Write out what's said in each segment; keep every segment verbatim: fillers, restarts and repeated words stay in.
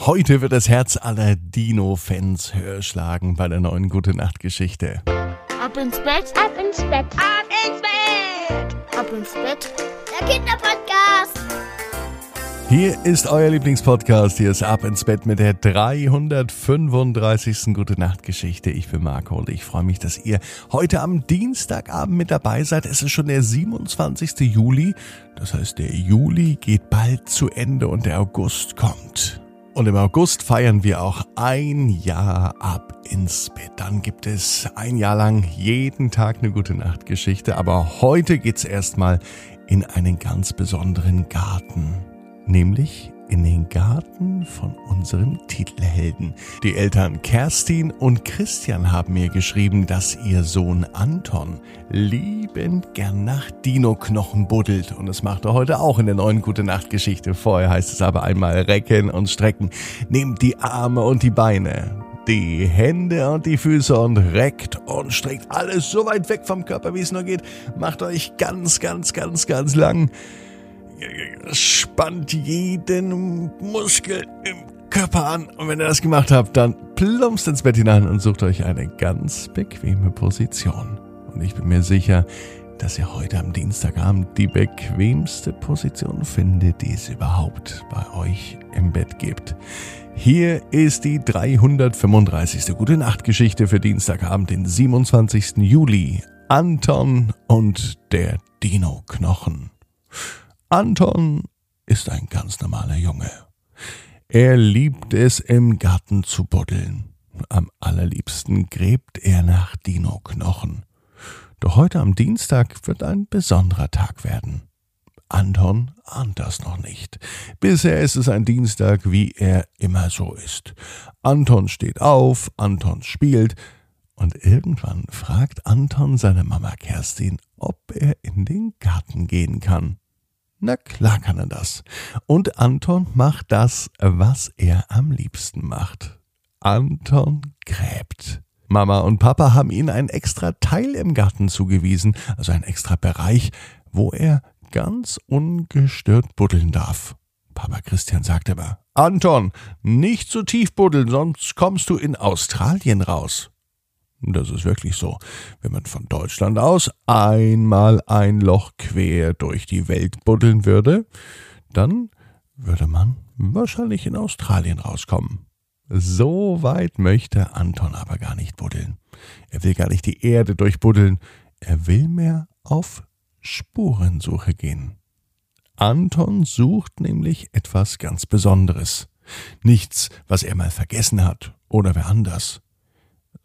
Heute wird das Herz aller Dino-Fans höher schlagen bei der neuen Gute-Nacht-Geschichte. Ab ins Bett, ab ins Bett, ab ins Bett, ab ins Bett, der Kinderpodcast. Hier ist euer Lieblingspodcast, hier ist Ab ins Bett mit der dreihundertfünfunddreißigsten Gute-Nacht-Geschichte. Ich bin Marco und ich freue mich, dass ihr heute am Dienstagabend mit dabei seid. Es ist schon der siebenundzwanzigste Juli, das heißt, der Juli geht bald zu Ende und der August kommt. Und im August feiern wir auch ein Jahr Ab ins Bett. Dann gibt es ein Jahr lang jeden Tag eine Gute-Nacht-Geschichte, aber heute geht's erstmal in einen ganz besonderen Garten. Nämlich in den Garten von unserem Titelhelden. Die Eltern Kerstin und Christian haben mir geschrieben, dass ihr Sohn Anton liebend gern nach Dino-Knochen buddelt. Und das macht er heute auch in der neuen Gute-Nacht-Geschichte. Vorher heißt es aber einmal recken und strecken. Nehmt die Arme und die Beine, die Hände und die Füße und reckt und streckt alles so weit weg vom Körper, wie es nur geht. Macht euch ganz, ganz, ganz, ganz lang. Spannt jeden Muskel im Körper an. Und wenn ihr das gemacht habt, dann plumpst ins Bett hinein und sucht euch eine ganz bequeme Position. Und ich bin mir sicher, dass ihr heute am Dienstagabend die bequemste Position findet, die es überhaupt bei euch im Bett gibt. Hier ist die dreihundertfünfunddreißigste Gute-Nacht-Geschichte für Dienstagabend, den siebenundzwanzigsten Juli. Anton und der Dino-Knochen. Anton ist ein ganz normaler Junge. Er liebt es, im Garten zu buddeln. Am allerliebsten gräbt er nach Dino-Knochen. Doch heute am Dienstag wird ein besonderer Tag werden. Anton ahnt das noch nicht. Bisher ist es ein Dienstag, wie er immer so ist. Anton steht auf, Anton spielt. Und irgendwann fragt Anton seine Mama Kerstin, ob er in den Garten gehen kann. Na klar kann er das. Und Anton macht das, was er am liebsten macht. Anton gräbt. Mama und Papa haben ihm einen extra Teil im Garten zugewiesen, also einen extra Bereich, wo er ganz ungestört buddeln darf. Papa Christian sagt aber, Anton, nicht zu tief buddeln, sonst kommst du in Australien raus. Das ist wirklich so. Wenn man von Deutschland aus einmal ein Loch quer durch die Welt buddeln würde, dann würde man wahrscheinlich in Australien rauskommen. So weit möchte Anton aber gar nicht buddeln. Er will gar nicht die Erde durchbuddeln. Er will mehr auf Spurensuche gehen. Anton sucht nämlich etwas ganz Besonderes. Nichts, was er mal vergessen hat oder wer anders,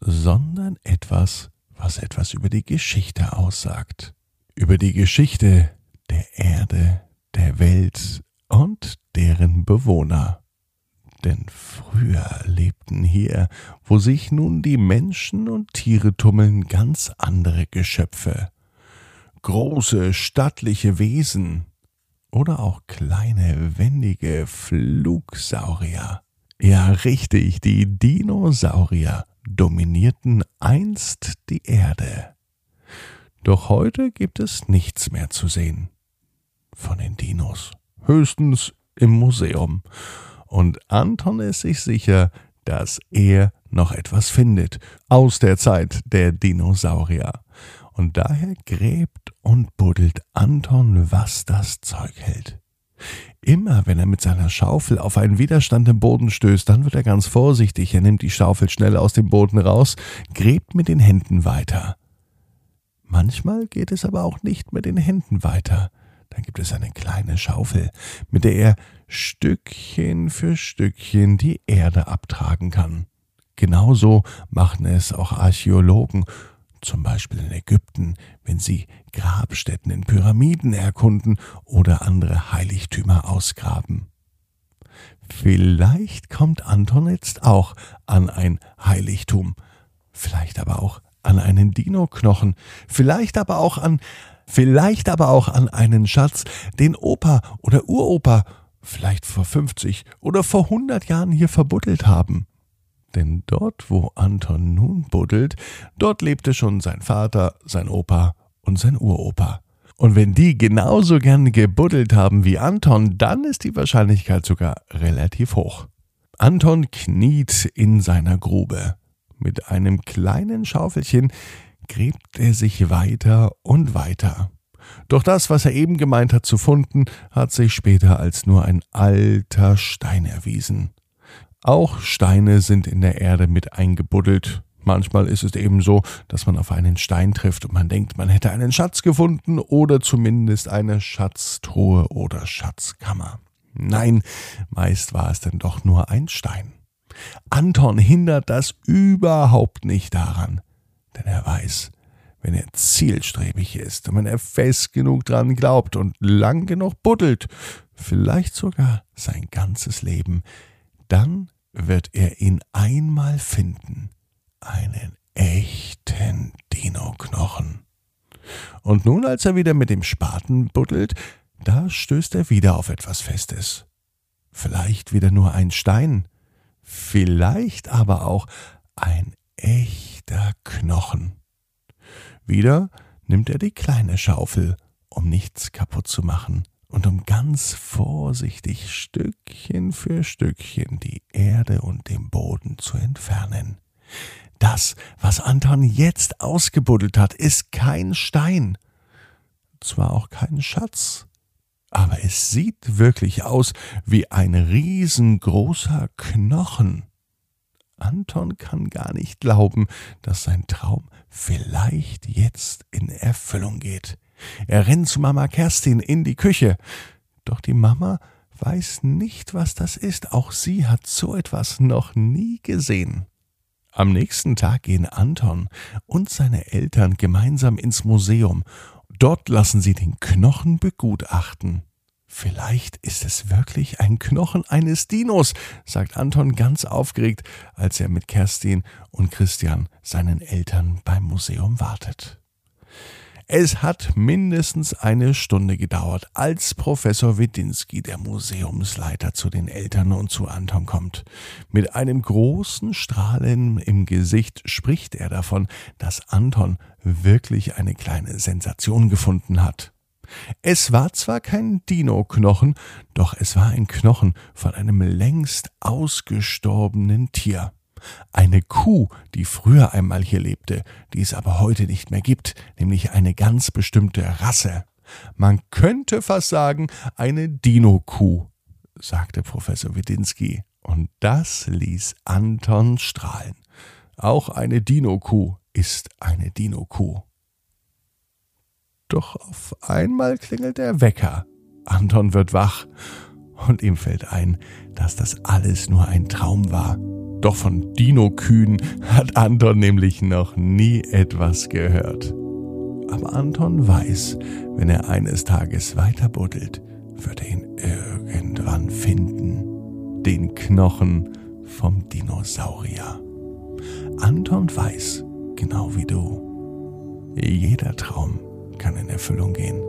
sondern etwas, was etwas über die Geschichte aussagt. Über die Geschichte der Erde, der Welt und deren Bewohner. Denn früher lebten hier, wo sich nun die Menschen und Tiere tummeln, ganz andere Geschöpfe. Große, stattliche Wesen oder auch kleine, wendige Flugsaurier. Ja, richtig, die Dinosaurier dominierten einst die Erde. Doch heute gibt es nichts mehr zu sehen von den Dinos, höchstens im Museum. Und Anton ist sich sicher, dass er noch etwas findet aus der Zeit der Dinosaurier. Und daher gräbt und buddelt Anton, was das Zeug hält. Immer wenn er mit seiner Schaufel auf einen Widerstand im Boden stößt, dann wird er ganz vorsichtig. Er nimmt die Schaufel schnell aus dem Boden raus, gräbt mit den Händen weiter. Manchmal geht es aber auch nicht mit den Händen weiter. Dann gibt es eine kleine Schaufel, mit der er Stückchen für Stückchen die Erde abtragen kann. Genauso machen es auch Archäologen. Zum Beispiel in Ägypten, wenn sie Grabstätten in Pyramiden erkunden oder andere Heiligtümer ausgraben. Vielleicht kommt Anton jetzt auch an ein Heiligtum, vielleicht aber auch an einen Dino-Knochen, vielleicht aber auch an, vielleicht aber auch an einen Schatz, den Opa oder Uropa vielleicht vor fünfzig oder vor hundert Jahren hier verbuddelt haben. Denn dort, wo Anton nun buddelt, dort lebte schon sein Vater, sein Opa und sein Uropa. Und wenn die genauso gerne gebuddelt haben wie Anton, dann ist die Wahrscheinlichkeit sogar relativ hoch. Anton kniet in seiner Grube. Mit einem kleinen Schaufelchen gräbt er sich weiter und weiter. Doch das, was er eben gemeint hat zu finden, hat sich später als nur ein alter Stein erwiesen. Auch Steine sind in der Erde mit eingebuddelt. Manchmal ist es eben so, dass man auf einen Stein trifft und man denkt, man hätte einen Schatz gefunden oder zumindest eine Schatztruhe oder Schatzkammer. Nein, meist war es dann doch nur ein Stein. Anton hindert das überhaupt nicht daran, denn er weiß, wenn er zielstrebig ist und wenn er fest genug dran glaubt und lang genug buddelt, vielleicht sogar sein ganzes Leben, dann wird er ihn einmal finden, einen echten Dino-Knochen. Und nun, als er wieder mit dem Spaten buddelt, da stößt er wieder auf etwas Festes. Vielleicht wieder nur ein Stein, vielleicht aber auch ein echter Knochen. Wieder nimmt er die kleine Schaufel, um nichts kaputt zu machen und um ganz vorsichtig Stückchen für Stückchen die Erde und den Boden zu entfernen. Das, was Anton jetzt ausgebuddelt hat, ist kein Stein. Zwar auch kein Schatz, aber es sieht wirklich aus wie ein riesengroßer Knochen. Anton kann gar nicht glauben, dass sein Traum vielleicht jetzt in Erfüllung geht. Er rennt zu Mama Kerstin in die Küche. Doch die Mama weiß nicht, was das ist. Auch sie hat so etwas noch nie gesehen. Am nächsten Tag gehen Anton und seine Eltern gemeinsam ins Museum. Dort lassen sie den Knochen begutachten. Vielleicht ist es wirklich ein Knochen eines Dinos, sagt Anton ganz aufgeregt, als er mit Kerstin und Christian, seinen Eltern, beim Museum wartet. Es hat mindestens eine Stunde gedauert, als Professor Widinski, der Museumsleiter, zu den Eltern und zu Anton kommt. Mit einem großen Strahlen im Gesicht spricht er davon, dass Anton wirklich eine kleine Sensation gefunden hat. Es war zwar kein Dino-Knochen, doch es war ein Knochen von einem längst ausgestorbenen Tier. Eine Kuh, die früher einmal hier lebte, die es aber heute nicht mehr gibt, nämlich eine ganz bestimmte Rasse. Man könnte fast sagen, eine Dino-Kuh, sagte Professor Widinski. Und das ließ Anton strahlen. Auch eine Dino-Kuh ist eine Dino-Kuh. Doch auf einmal klingelt der Wecker. Anton wird wach und ihm fällt ein, dass das alles nur ein Traum war. Doch von Dino-Kühen hat Anton nämlich noch nie etwas gehört. Aber Anton weiß, wenn er eines Tages weiter buddelt, wird er ihn irgendwann finden. Den Knochen vom Dinosaurier. Anton weiß, genau wie du, jeder Traum kann in Erfüllung gehen.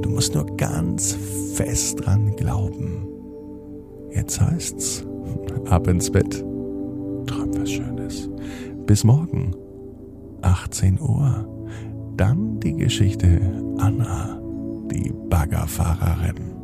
Du musst nur ganz fest dran glauben. Jetzt heißt's, ab ins Bett. Träum was Schönes. Bis morgen, achtzehn Uhr. Dann die Geschichte Anna, die Baggerfahrerin.